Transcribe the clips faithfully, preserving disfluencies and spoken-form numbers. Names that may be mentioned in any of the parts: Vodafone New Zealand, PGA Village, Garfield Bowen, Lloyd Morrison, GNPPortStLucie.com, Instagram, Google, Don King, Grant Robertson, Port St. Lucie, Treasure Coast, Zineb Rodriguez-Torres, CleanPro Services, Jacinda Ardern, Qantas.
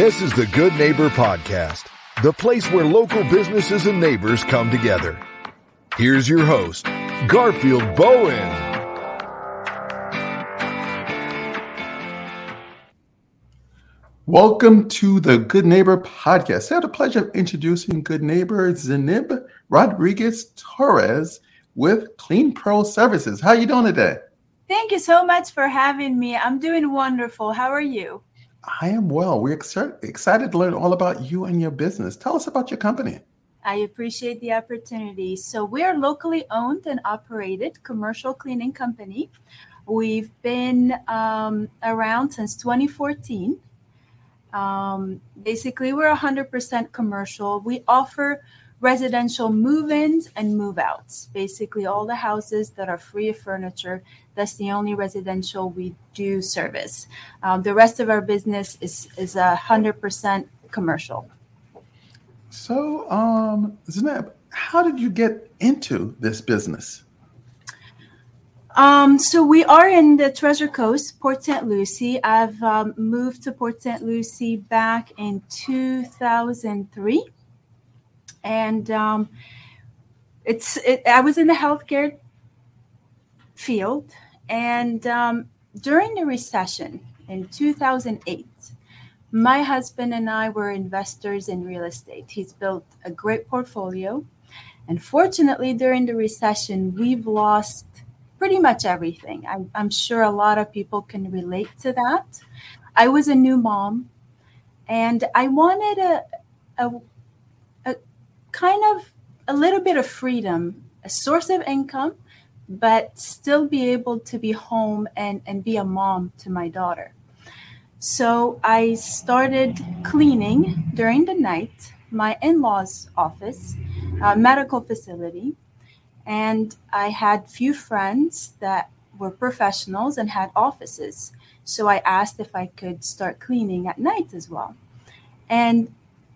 This is the Good Neighbor Podcast, the place where local businesses and neighbors come together. Here's your host, Garfield Bowen. Welcome to the Good Neighbor Podcast. I have the pleasure of introducing Good Neighbor Zineb Rodriguez-Torres with CleanPro Services. How are you doing today? Thank you so much for having me. I'm doing wonderful. How are you? I am well. We're ex- excited to learn all about you and your business. Tell us about your company. I appreciate the opportunity. So we're a locally owned and operated commercial cleaning company. We've been um, around since twenty fourteen. Um, basically, we're one hundred percent commercial. We offer residential move-ins and move-outs, basically all the houses that are free of furniture. That's the only residential we do service. Um, the rest of our business is is one hundred percent commercial. So, um, Zineb, how did you get into this business? Um, so we are in the Treasure Coast, Port Saint Lucie. I've um, moved to Port Saint Lucie back in two thousand three. And um, it's it, I was in the healthcare field, and um, during the recession in two thousand eight, my husband and I were investors in real estate. He's built a great portfolio, and fortunately, during the recession, we've lost pretty much everything. I, I'm sure a lot of people can relate to that. I was a new mom, and I wanted a a kind of a little bit of freedom, a source of income, but still be able to be home and, and be a mom to my daughter. So I started cleaning during the night, my in-laws' office, a medical facility. And I had few friends that were professionals and had offices. So I asked if I could start cleaning at night as well. And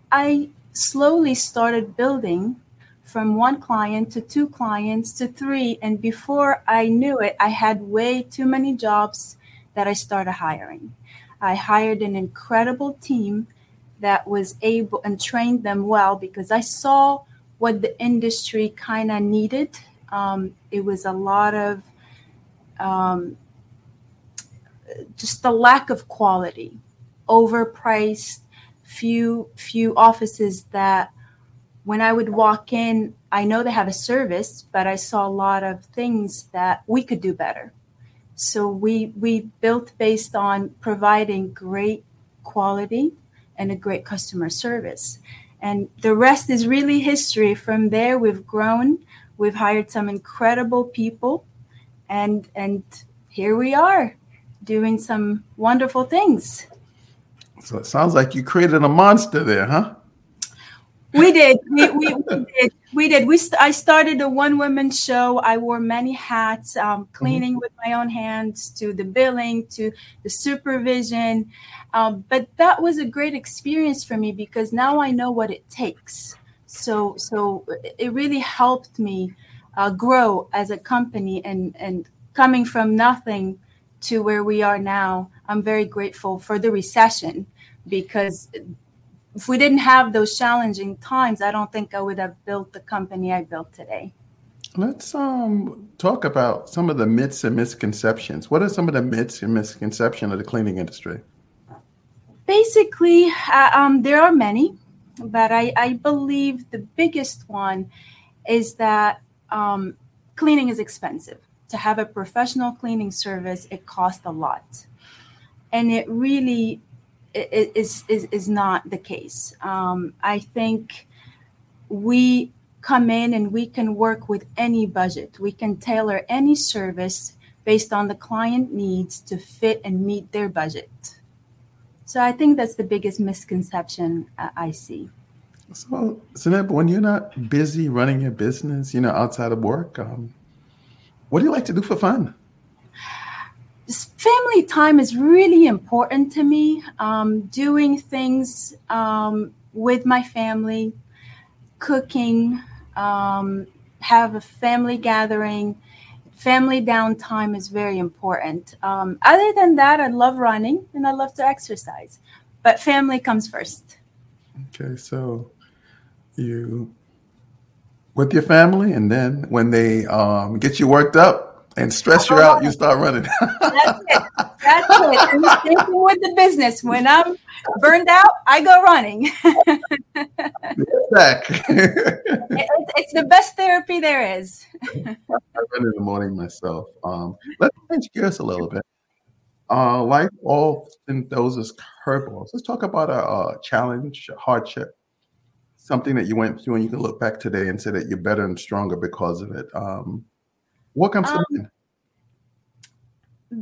I slowly started building from one client to two clients to three. And before I knew it, I had way too many jobs that I started hiring. I hired an incredible team that was able and trained them well because I saw what the industry kind of needed. Um, it was a lot of um, just the lack of quality, overpriced, few few offices that when I would walk in, I know they have a service, but I saw a lot of things that we could do better. So we we built based on providing great quality and a great customer service. And the rest is really history. From there, we've grown. We've hired some incredible people. And, and here we are doing some wonderful things. So it sounds like you created a monster there, huh? We did. We, we, we did. We did. We st- I started a one-woman show. I wore many hats, um, cleaning mm-hmm. with my own hands, to the billing, to the supervision. Um, but that was a great experience for me because now I know what it takes. So so it really helped me uh, grow as a company, and, and coming from nothing to where we are now. I'm very grateful for the recession because if we didn't have those challenging times, I don't think I would have built the company I built today. Let's um, talk about some of the myths and misconceptions. What are some of the myths and misconceptions of the cleaning industry? Basically, uh, um, there are many, but I, I believe the biggest one is that um, cleaning is expensive. To have a professional cleaning service, it costs a lot. And it really is, is, is not the case. Um, I think we come in and we can work with any budget. We can tailor any service based on the client needs to fit and meet their budget. So I think that's the biggest misconception uh, I see. So, Zineb, when you're not busy running your business, you know, outside of work, um, what do you like to do for fun? Family time is really important to me. Um, doing things um, with my family, cooking, um, have a family gathering. Family downtime is very important. Um, other than that, I love running and I love to exercise. but family comes first. Okay, so you with your family, and then when they um, get you worked up and stress you out, you start running. That's it. That's it. And same thing with the business. When I'm burned out, I go running. it's, it's the best therapy there is. I run in the morning myself. Um, let's change gears a little bit. Uh, life often throws us curveballs. Let's talk about a, a challenge, a hardship, something that you went through and you can look back today and say that you're better and stronger because of it. Um, what comes um, to mind?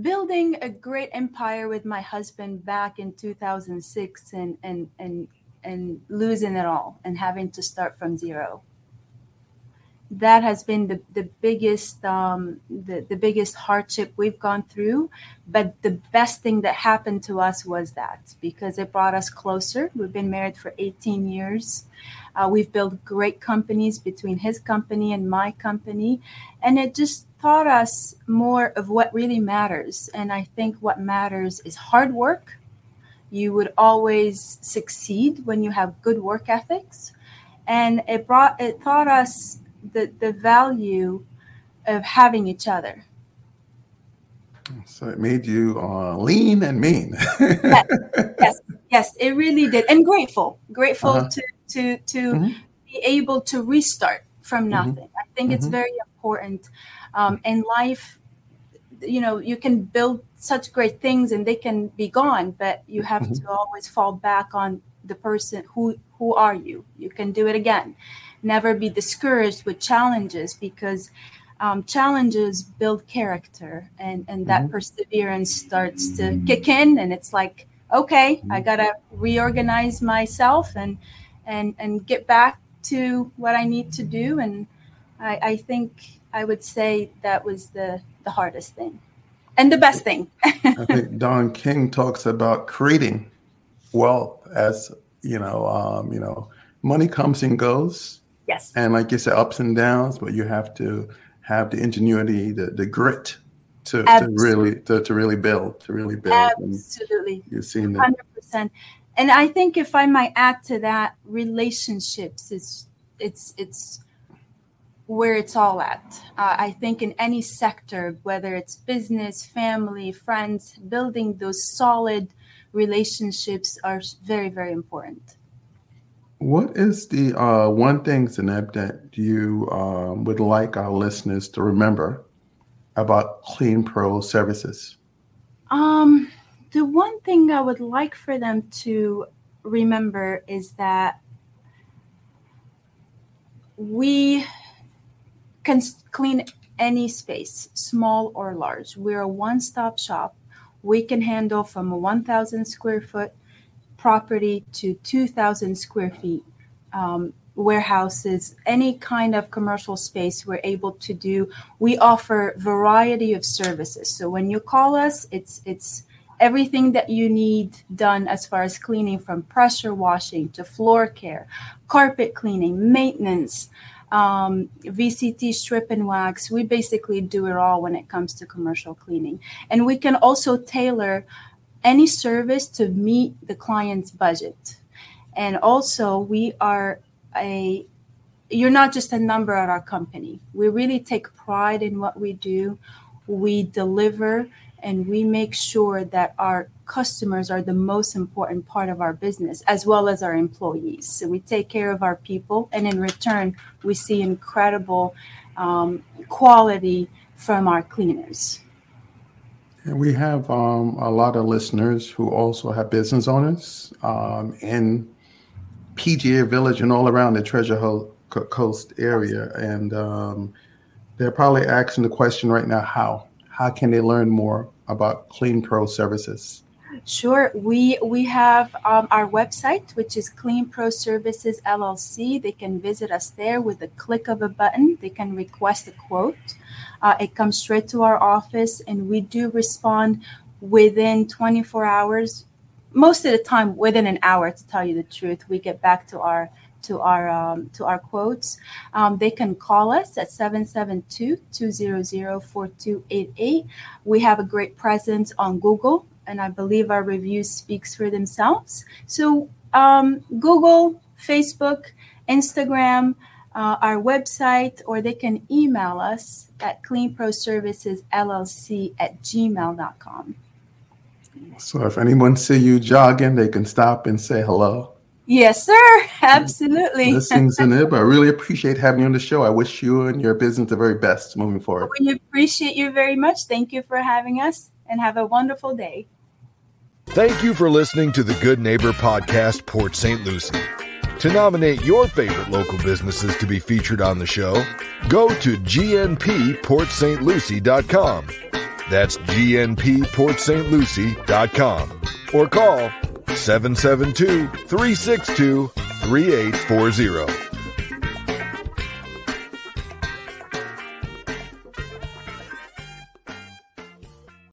Building a great empire with my husband back in two thousand six and and and and losing it all and having to start from zero. That has been the, the biggest um, the, the biggest hardship we've gone through. But the best thing that happened to us was that, because it brought us closer. We've been married for eighteen years. Uh, we've built great companies between his company and my company. And it just taught us more of what really matters. And I think what matters is hard work. You would always succeed when you have good work ethics. And it brought it taught us the, the value of having each other. So it made you uh, lean and mean. yes, yes, yes, it really did. And grateful, grateful uh-huh. to, to, to mm-hmm. be able to restart from nothing. Mm-hmm. I think mm-hmm. it's very important. Um, in life, you know, you can build such great things and they can be gone, but you have mm-hmm. to always fall back on the person who, who are you? You can do it again. Never be discouraged with challenges, because um, challenges build character, and, and that mm-hmm. perseverance starts to kick in. And it's like, okay, mm-hmm. I got to reorganize myself and, and, and get back to what I need to do. And I, I think I would say that was the, the hardest thing and the best thing. I think Don King talks about creating wealth as, you know, um, you know, money comes and goes. Yes. And like you said, ups and downs, but you have to have the ingenuity, the, the grit to, to really to, to really build, to really build. Absolutely. And you've seen that. one hundred percent. And I think if I might add to that, relationships is it's it's where it's all at. Uh, I think in any sector, whether it's business, family, friends, building those solid relationships are very, very important. What is the uh, one thing, Zineb, that you um, would like our listeners to remember about CleanPro Services? Um, the one thing I would like for them to remember is that we can clean any space, small or large. We're a one-stop shop. We can handle from a one thousand square foot property to two thousand square feet, um, warehouses, any kind of commercial space we're able to do. We offer variety of services. So when you call us, it's it's everything that you need done as far as cleaning, from pressure washing to floor care, carpet cleaning, maintenance, um, V C T strip and wax. We basically do it all when it comes to commercial cleaning. And we can also tailor any service to meet the client's budget. And also we are a, you're not just a number at our company. We really take pride in what we do. We deliver, and we make sure that our customers are the most important part of our business, as well as our employees. So we take care of our people, and in return, we see incredible um, quality from our cleaners. And we have um, a lot of listeners who also have business owners um, in P G A Village and all around the Treasure Coast area. And um, they're probably asking the question right now, how? How can they learn more about CleanPro Services? Sure. We we have um, our website, which is CleanPro Services L L C. They can visit us there with a click of a button. They can request a quote. Uh, it comes straight to our office, and we do respond within twenty-four hours. Most of the time, within an hour, to tell you the truth, we get back to our to our um, to our quotes. Um, they can call us at seven seven two, two zero zero, four two eight eight. We have a great presence on Google. and I believe our reviews speaks for themselves. So um, Google, Facebook, Instagram, uh, our website, or they can email us at clean pro services l l c at gmail dot com. So if anyone see you jogging, they can stop and say hello. Yes, sir. Absolutely. Listen, Zineb, I really appreciate having you on the show. I wish you and your business the very best moving forward. We appreciate you very much. Thank you for having us, and have a wonderful day. Thank you for listening to the Good Neighbor Podcast, Port Saint Lucie. To nominate your favorite local businesses to be featured on the show, go to G N P Port St Lucie dot com. That's G N P Port St Lucie dot com. Or call seven seven two, three six two, three eight four zero.